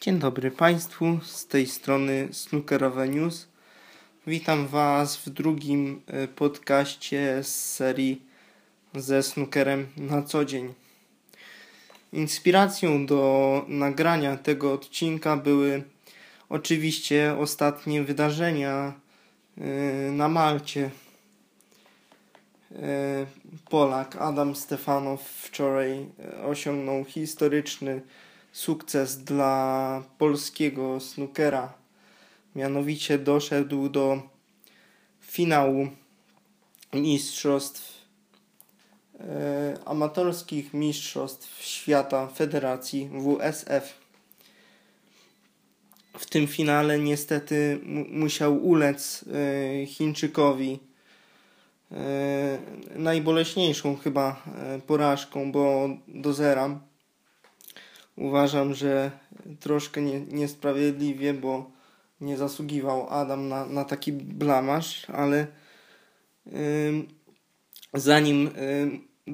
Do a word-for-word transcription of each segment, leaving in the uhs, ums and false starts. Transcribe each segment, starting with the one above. Dzień dobry Państwu, z tej strony Snookerowe News. Witam Was w drugim podcaście z serii ze snookerem na co dzień. Inspiracją do nagrania tego odcinka były oczywiście ostatnie wydarzenia na Malcie. Polak Adam Stefanow wczoraj osiągnął historyczny sukces dla polskiego snookera. Mianowicie doszedł do finału mistrzostw e, amatorskich mistrzostw świata federacji W S F. W tym finale niestety mu, musiał ulec e, Chińczykowi e, najboleśniejszą chyba e, porażką, bo do zera. Uważam, że troszkę nie, niesprawiedliwie, bo nie zasługiwał Adam na, na taki blamaż, ale yy, zanim yy,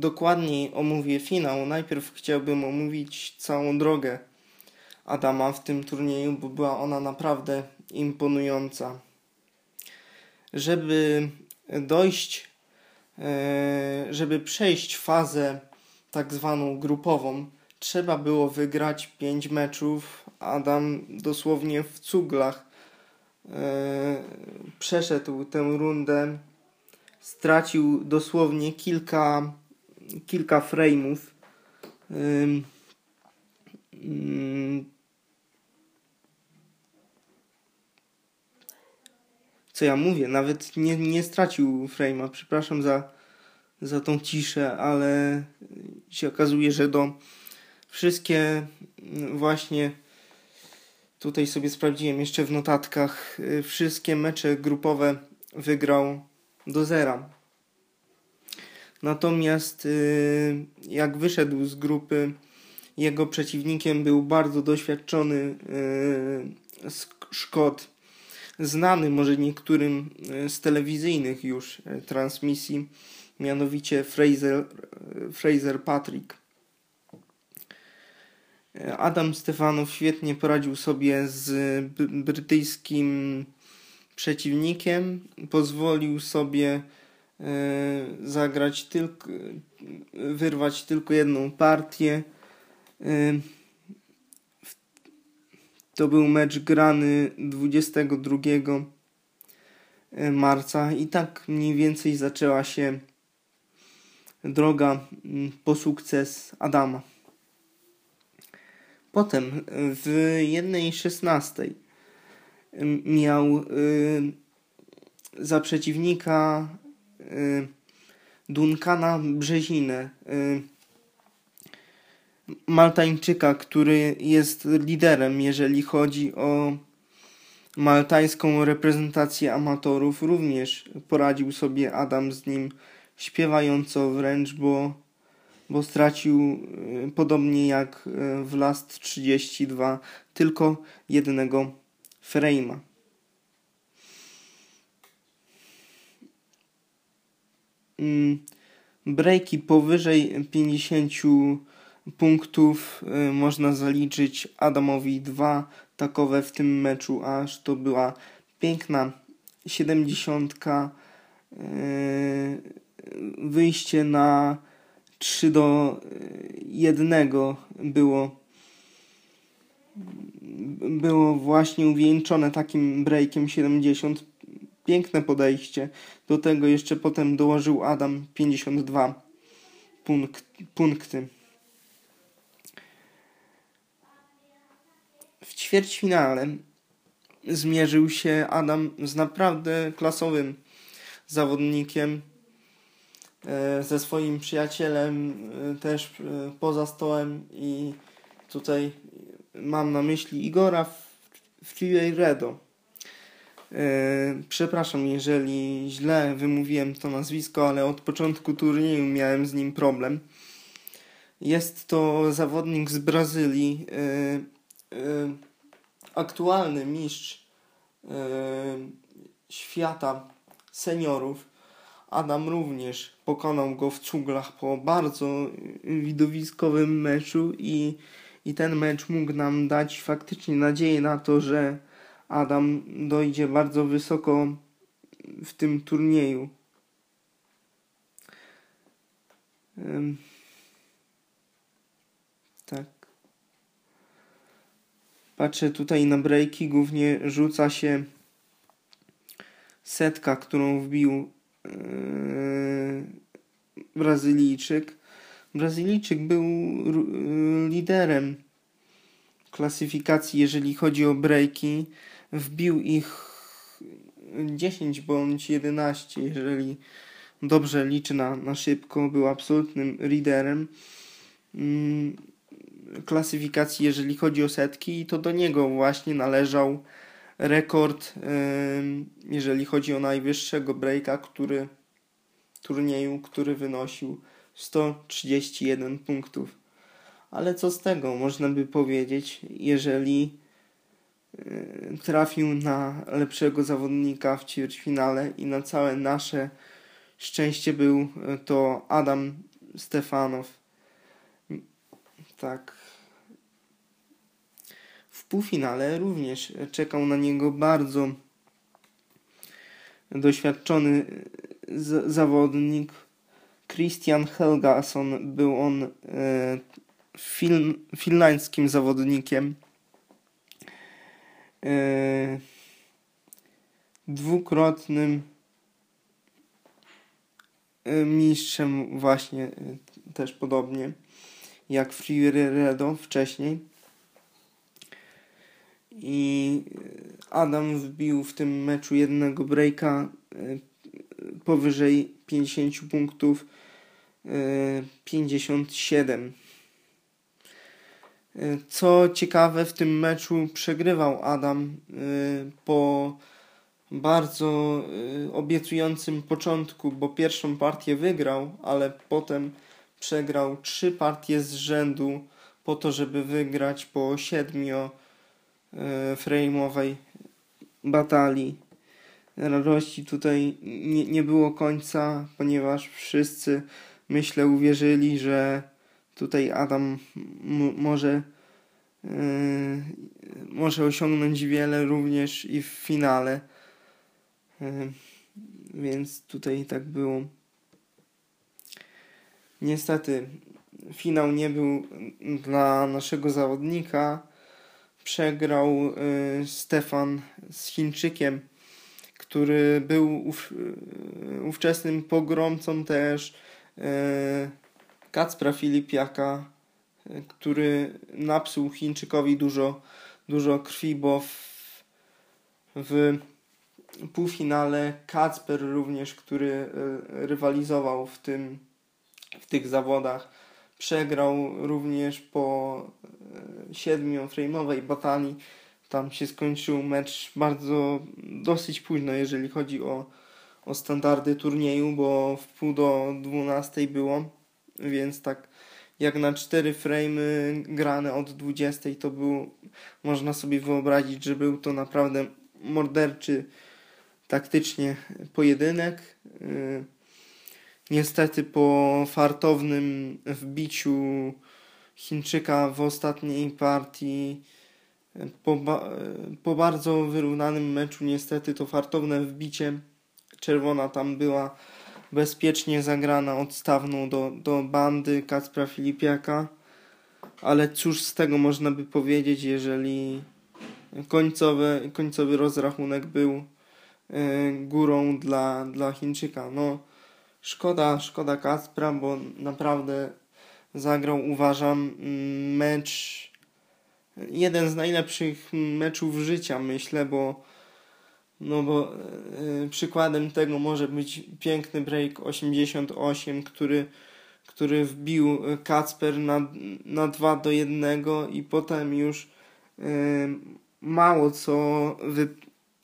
dokładniej omówię finał, najpierw chciałbym omówić całą drogę Adama w tym turnieju, bo była ona naprawdę imponująca. Żeby dojść, yy, żeby przejść fazę tak zwaną grupową, trzeba było wygrać pięć meczów. Adam dosłownie w cuglach yy, przeszedł tę rundę. Stracił dosłownie kilka, kilka frame'ów. Yy, yy. Co ja mówię? Nawet nie, nie stracił frame'a. Przepraszam za, za tą ciszę, ale się okazuje, że do... Wszystkie właśnie, tutaj sobie sprawdziłem jeszcze w notatkach, wszystkie mecze grupowe wygrał do zera. Natomiast jak wyszedł z grupy, jego przeciwnikiem był bardzo doświadczony Szkot, znany może niektórym z telewizyjnych już transmisji, mianowicie Fraser, Fraser Patrick. Adam Stefanow świetnie poradził sobie z brytyjskim przeciwnikiem. Pozwolił sobie zagrać tylko, wyrwać tylko jedną partię. To był mecz grany dwudziestego drugiego marca i tak mniej więcej zaczęła się droga po sukces Adama. Potem w jednej szesnastej miał y, za przeciwnika y, Duncana Brzezinę, y, Maltańczyka, który jest liderem, jeżeli chodzi o maltańską reprezentację amatorów. Również poradził sobie Adam z nim śpiewająco wręcz, bo bo stracił podobnie jak w last trzydzieści dwa tylko jednego frame'a. Breaki powyżej pięćdziesięciu punktów można zaliczyć Adamowi dwa takowe w tym meczu, aż to była piękna siedemdziesiątka, wyjście na trzy do jednego było, było właśnie uwieńczone takim breakiem siedemdziesiąt. Piękne podejście. Do tego jeszcze potem dołożył Adam pięćdziesiąt dwa punkty. W ćwierćfinale zmierzył się Adam z naprawdę klasowym zawodnikiem, ze swoim przyjacielem też poza stołem, i tutaj mam na myśli Igora Wciwejredo. Przepraszam, jeżeli źle wymówiłem to nazwisko, ale od początku turnieju miałem z nim problem. Jest to zawodnik z Brazylii, aktualny mistrz świata seniorów. Adam również pokonał go w cuglach po bardzo widowiskowym meczu i i ten mecz mógł nam dać faktycznie nadzieję na to, że Adam dojdzie bardzo wysoko w tym turnieju. Ym. Tak. Patrzę tutaj na breaki, głównie rzuca się setka, którą wbił yy, Brazylijczyk. Brazylijczyk był yy, liderem klasyfikacji, jeżeli chodzi o breaki. Wbił ich dziesięć bądź jedenaście, jeżeli dobrze liczy na, na szybko. Był absolutnym liderem yy, klasyfikacji, jeżeli chodzi o setki, i to do niego właśnie należał rekord, yy, jeżeli chodzi o najwyższego breaka, który turnieju, który wynosił sto trzydzieści jeden punktów. Ale co z tego, można by powiedzieć, jeżeli yy, trafił na lepszego zawodnika w ćwierćfinale, i na całe nasze szczęście był to Adam Stefanow. Tak. W półfinale również czekał na niego bardzo doświadczony z- zawodnik Christian Helgason. Był on e, fin- finlandzkim zawodnikiem, e, dwukrotnym mistrzem, właśnie e, też podobnie jak Wciwejredo wcześniej. I Adam wbił w tym meczu jednego breaka powyżej pięćdziesięciu punktów, pięćdziesiąt siedem. Co ciekawe, w tym meczu przegrywał Adam po bardzo obiecującym początku, bo pierwszą partię wygrał, ale potem przegrał trzy partie z rzędu po to, żeby wygrać po siedmiu frame'owej batalii. Radości tutaj nie, nie było końca, ponieważ wszyscy, myślę, uwierzyli, że tutaj Adam m- może, yy, może osiągnąć wiele również i w finale. Yy, więc tutaj tak było. Niestety finał nie był dla naszego zawodnika. Przegrał y, Stefan z Chińczykiem, który był ów, ówczesnym pogromcą też y, Kacpra Filipiaka, y, który napsuł Chińczykowi dużo, dużo krwi, bo w, w półfinale Kacper również, który y, rywalizował w, tym, w tych zawodach, przegrał również po siedmioframe'owej batalii. Tam się skończył mecz bardzo dosyć późno, jeżeli chodzi o, o standardy turnieju, bo w pół do dwunastej było, więc tak jak na cztery frame'y grane od dwudziestej, to był, można sobie wyobrazić, że był to naprawdę morderczy taktycznie pojedynek. Yy. Niestety po fartownym wbiciu Chińczyka w ostatniej partii, po, ba- po bardzo wyrównanym meczu, niestety to fartowne wbicie, czerwona tam była bezpiecznie zagrana odstawną do, do bandy Kacpra Filipiaka, ale cóż z tego można by powiedzieć, jeżeli końcowy, końcowy rozrachunek był yy, górą dla, dla Chińczyka. No, Szkoda, szkoda Kacpra, bo naprawdę zagrał, uważam, mecz, jeden z najlepszych meczów życia, myślę, bo, no bo yy, przykładem tego może być piękny break osiemdziesiąt osiem, który, który wbił Kacper na, na dwa do jednego, i potem już yy, mało co wy,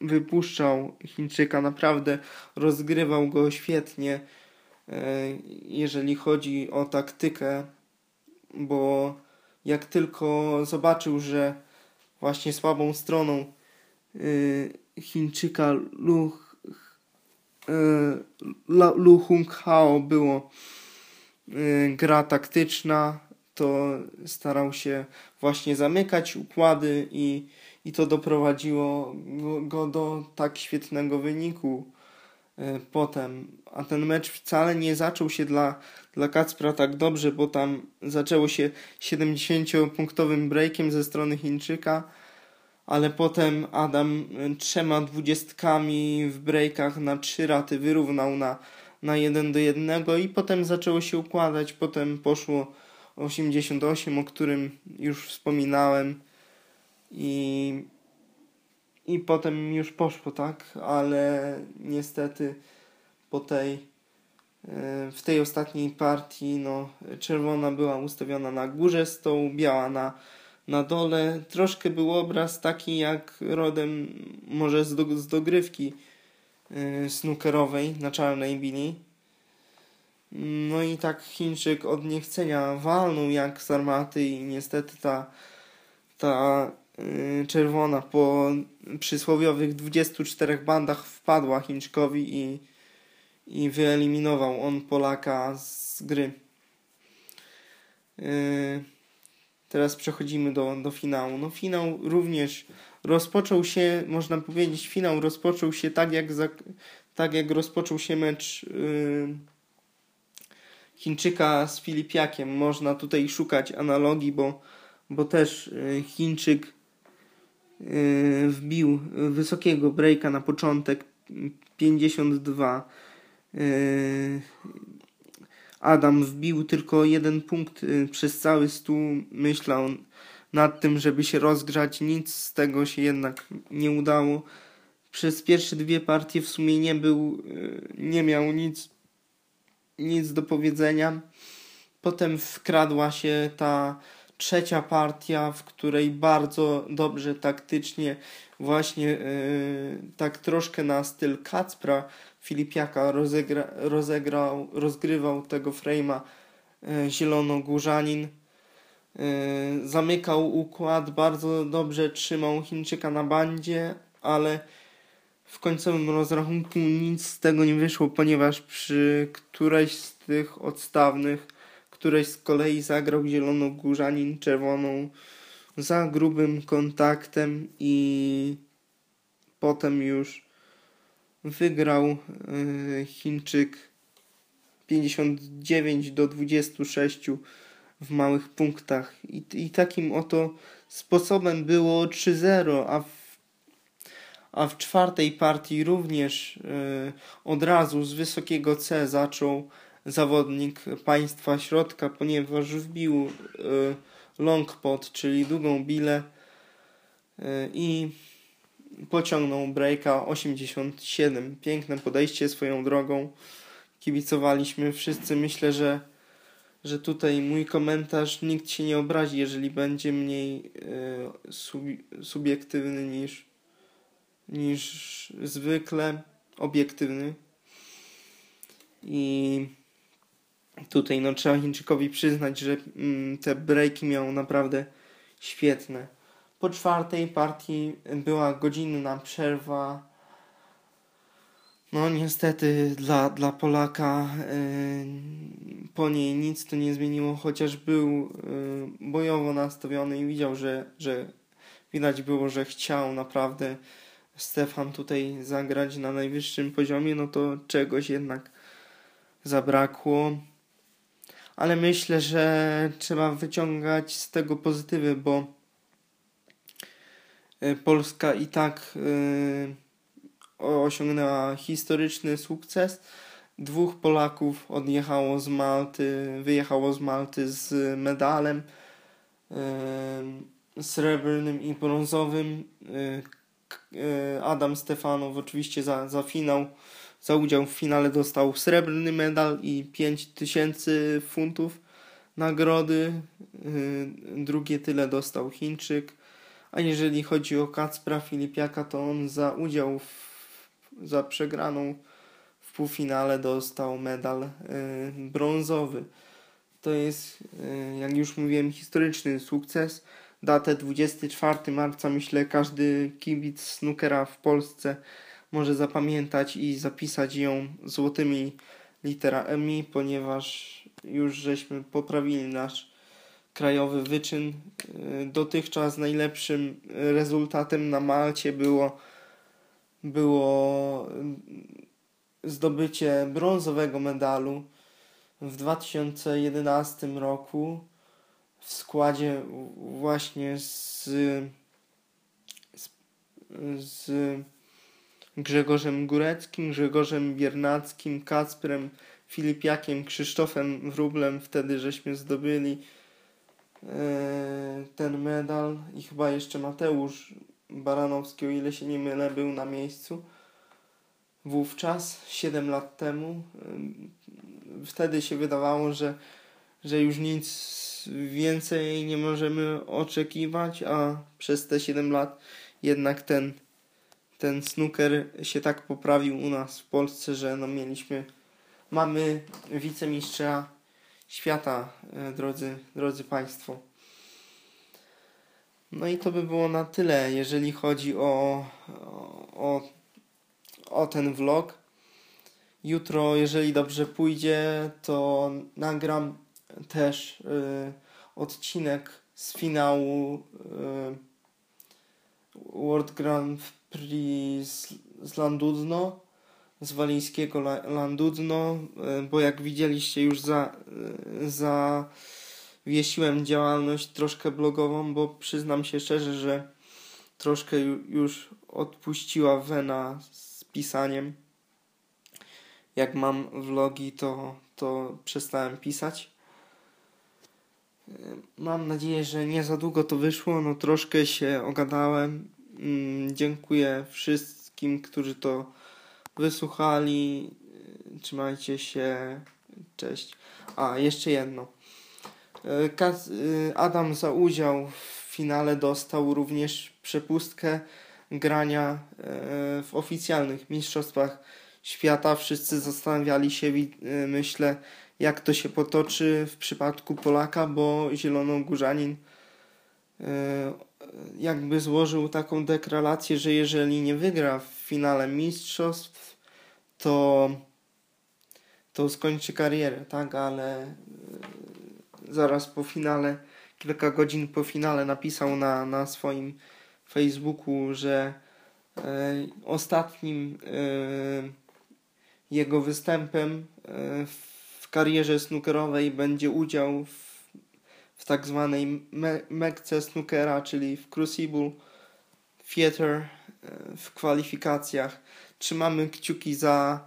wypuszczał Chińczyka, naprawdę rozgrywał go świetnie, jeżeli chodzi o taktykę, bo jak tylko zobaczył, że właśnie słabą stroną Chińczyka Lu, Lu Hung Hao było gra taktyczna, to starał się właśnie zamykać układy i, i to doprowadziło go do tak świetnego wyniku potem. A ten mecz wcale nie zaczął się dla, dla Kacpra tak dobrze, bo tam zaczęło się siedemdziesięciopunktowym breakiem ze strony Chińczyka, ale potem Adam trzema dwudziestkami w breakach na trzy raty wyrównał na na jeden do jednego i potem zaczęło się układać, potem poszło osiemdziesiąt osiem, o którym już wspominałem i, i potem już poszło, tak, ale niestety po tej w tej ostatniej partii no, czerwona była ustawiona na górze stołu, biała na, na dole, troszkę był obraz taki jak rodem może z, do, z dogrywki snookerowej na czarnej bili. No i tak Chińczyk od niechcenia walnął jak z armaty i niestety ta, ta czerwona po przysłowiowych dwudziestu czterech bandach wpadła Chińczykowi i, i wyeliminował on Polaka z gry. Teraz przechodzimy do, do finału. No finał również rozpoczął się, można powiedzieć, finał rozpoczął się tak jak, za, tak jak rozpoczął się mecz yy, Chińczyka z Filipiakiem. Można tutaj szukać analogii, bo, bo też Chińczyk yy, wbił wysokiego breaka na początek pięćdziesiąt dwa. Yy, Adam wbił tylko jeden punkt yy, przez cały stół, myślał nad tym, żeby się rozgrzać. Nic z tego się jednak nie udało. Przez pierwsze dwie partie w sumie nie był, nie miał nic, nic do powiedzenia. Potem wkradła się ta trzecia partia, w której bardzo dobrze taktycznie właśnie yy, tak troszkę na styl Kacpra Filipiaka rozegra, rozegrał, rozgrywał tego frame'a yy, zielonogórzanin. Yy, zamykał układ, bardzo dobrze trzymał Chińczyka na bandzie, ale w końcowym rozrachunku nic z tego nie wyszło, ponieważ przy którejś z tych odstawnych, któreś z kolei zagrał zielonogórzanin czerwoną za grubym kontaktem i potem już wygrał yy, Chińczyk pięćdziesiąt dziewięć do dwudziestu sześciu w małych punktach. I, i takim oto sposobem było trzy zero, a w, a w czwartej partii również yy, od razu z wysokiego C zaczął zawodnik państwa środka, ponieważ wbił yy, long pot, czyli długą bilę yy, i pociągnął breaka osiemdziesiąt siedem. Piękne podejście swoją drogą. Kibicowaliśmy wszyscy. Myślę, że że tutaj mój komentarz, nikt się nie obrazi, jeżeli będzie mniej y, sub, subiektywny niż, niż zwykle obiektywny. I tutaj no, trzeba Chińczykowi przyznać, że mm, te breaki miał naprawdę świetne. Po czwartej partii była godzinna przerwa. No niestety dla, dla Polaka yy, po niej nic to nie zmieniło, chociaż był yy, bojowo nastawiony i widział, że, że widać było, że chciał naprawdę Stefan tutaj zagrać na najwyższym poziomie, no to czegoś jednak zabrakło. Ale myślę, że trzeba wyciągać z tego pozytywy, bo yy, Polska i tak Yy, osiągnęła historyczny sukces. Dwóch Polaków odjechało z Malty, wyjechało z Malty z medalem yy, srebrnym i brązowym. Yy, Adam Stefanow oczywiście za, za finał, za udział w finale dostał srebrny medal i pięć tysięcy funtów nagrody. Yy, drugie tyle dostał Chińczyk. A jeżeli chodzi o Kacpra Filipiaka, to on za udział w za przegraną w półfinale dostał medal y, brązowy. To jest, y, jak już mówiłem, historyczny sukces. Datę dwudziestego czwartego marca, myślę, każdy kibic snookera w Polsce może zapamiętać i zapisać ją złotymi literami, ponieważ już żeśmy poprawili nasz krajowy wyczyn. Dotychczas najlepszym rezultatem na Malcie było, było zdobycie brązowego medalu w dwa tysiące jedenastym roku w składzie właśnie z, z, z Grzegorzem Góreckim, Grzegorzem Biernackim, Kacprem Filipiakiem, Krzysztofem Wróblem. Wtedy żeśmy zdobyli yy, ten medal i chyba jeszcze Mateusz Baranowski, o ile się nie mylę, był na miejscu wówczas, siedem lat temu. Yy, wtedy się wydawało, że, że już nic więcej nie możemy oczekiwać, a przez te siedem lat jednak ten, ten snooker się tak poprawił u nas w Polsce, że no mieliśmy mamy wicemistrza świata, drodzy, drodzy Państwo. No i to by było na tyle, jeżeli chodzi o, o, o ten vlog. Jutro, jeżeli dobrze pójdzie, to nagram też y, odcinek z finału y, World Grand Prix z, z Llandudno, z walijskiego Llandudno, bo jak widzieliście, już za, zawiesiłem działalność troszkę blogową, bo przyznam się szczerze, że troszkę już odpuściła wena z pisaniem. Jak mam vlogi, to, to przestałem pisać. Mam nadzieję, że nie za długo to wyszło, no troszkę się ogadałem. Dziękuję wszystkim, którzy to wysłuchali, trzymajcie się, cześć. A, jeszcze jedno. Adam za udział w finale dostał również przepustkę grania w oficjalnych mistrzostwach świata. Wszyscy zastanawiali się, myślę, jak to się potoczy w przypadku Polaka, bo Zielonogórzanin jakby złożył taką deklarację, że jeżeli nie wygra w finale mistrzostw, to, to skończy karierę, tak? Ale zaraz po finale, kilka godzin po finale napisał na, na swoim Facebooku, że e, ostatnim e, jego występem e, w karierze snookerowej będzie udział w w tak zwanej me- mekce snookera, czyli w Crucible Theatre w kwalifikacjach. Trzymamy kciuki za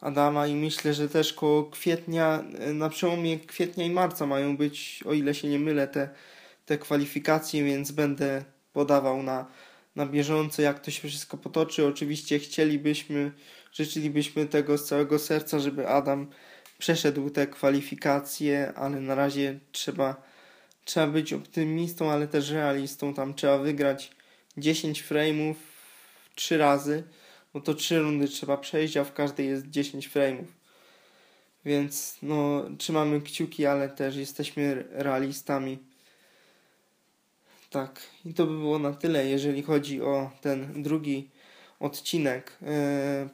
Adama i myślę, że też koło kwietnia, na przełomie kwietnia i marca mają być, o ile się nie mylę, te, te kwalifikacje, więc będę podawał na, na bieżąco, jak to się wszystko potoczy. Oczywiście chcielibyśmy, życzylibyśmy tego z całego serca, żeby Adam przeszedł te kwalifikacje, ale na razie trzeba Trzeba być optymistą, ale też realistą. Tam trzeba wygrać dziesięć frame'ów trzy razy, bo to trzy rundy trzeba przejść, a w każdej jest dziesięć frame'ów. Więc no, trzymamy kciuki, ale też jesteśmy realistami. Tak, i to by było na tyle, jeżeli chodzi o ten drugi odcinek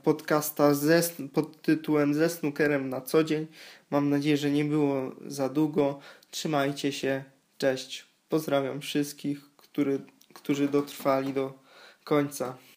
podcasta ze, pod tytułem Ze snookerem na co dzień. Mam nadzieję, że nie było za długo. Trzymajcie się. Cześć. Pozdrawiam wszystkich, który, którzy dotrwali do końca.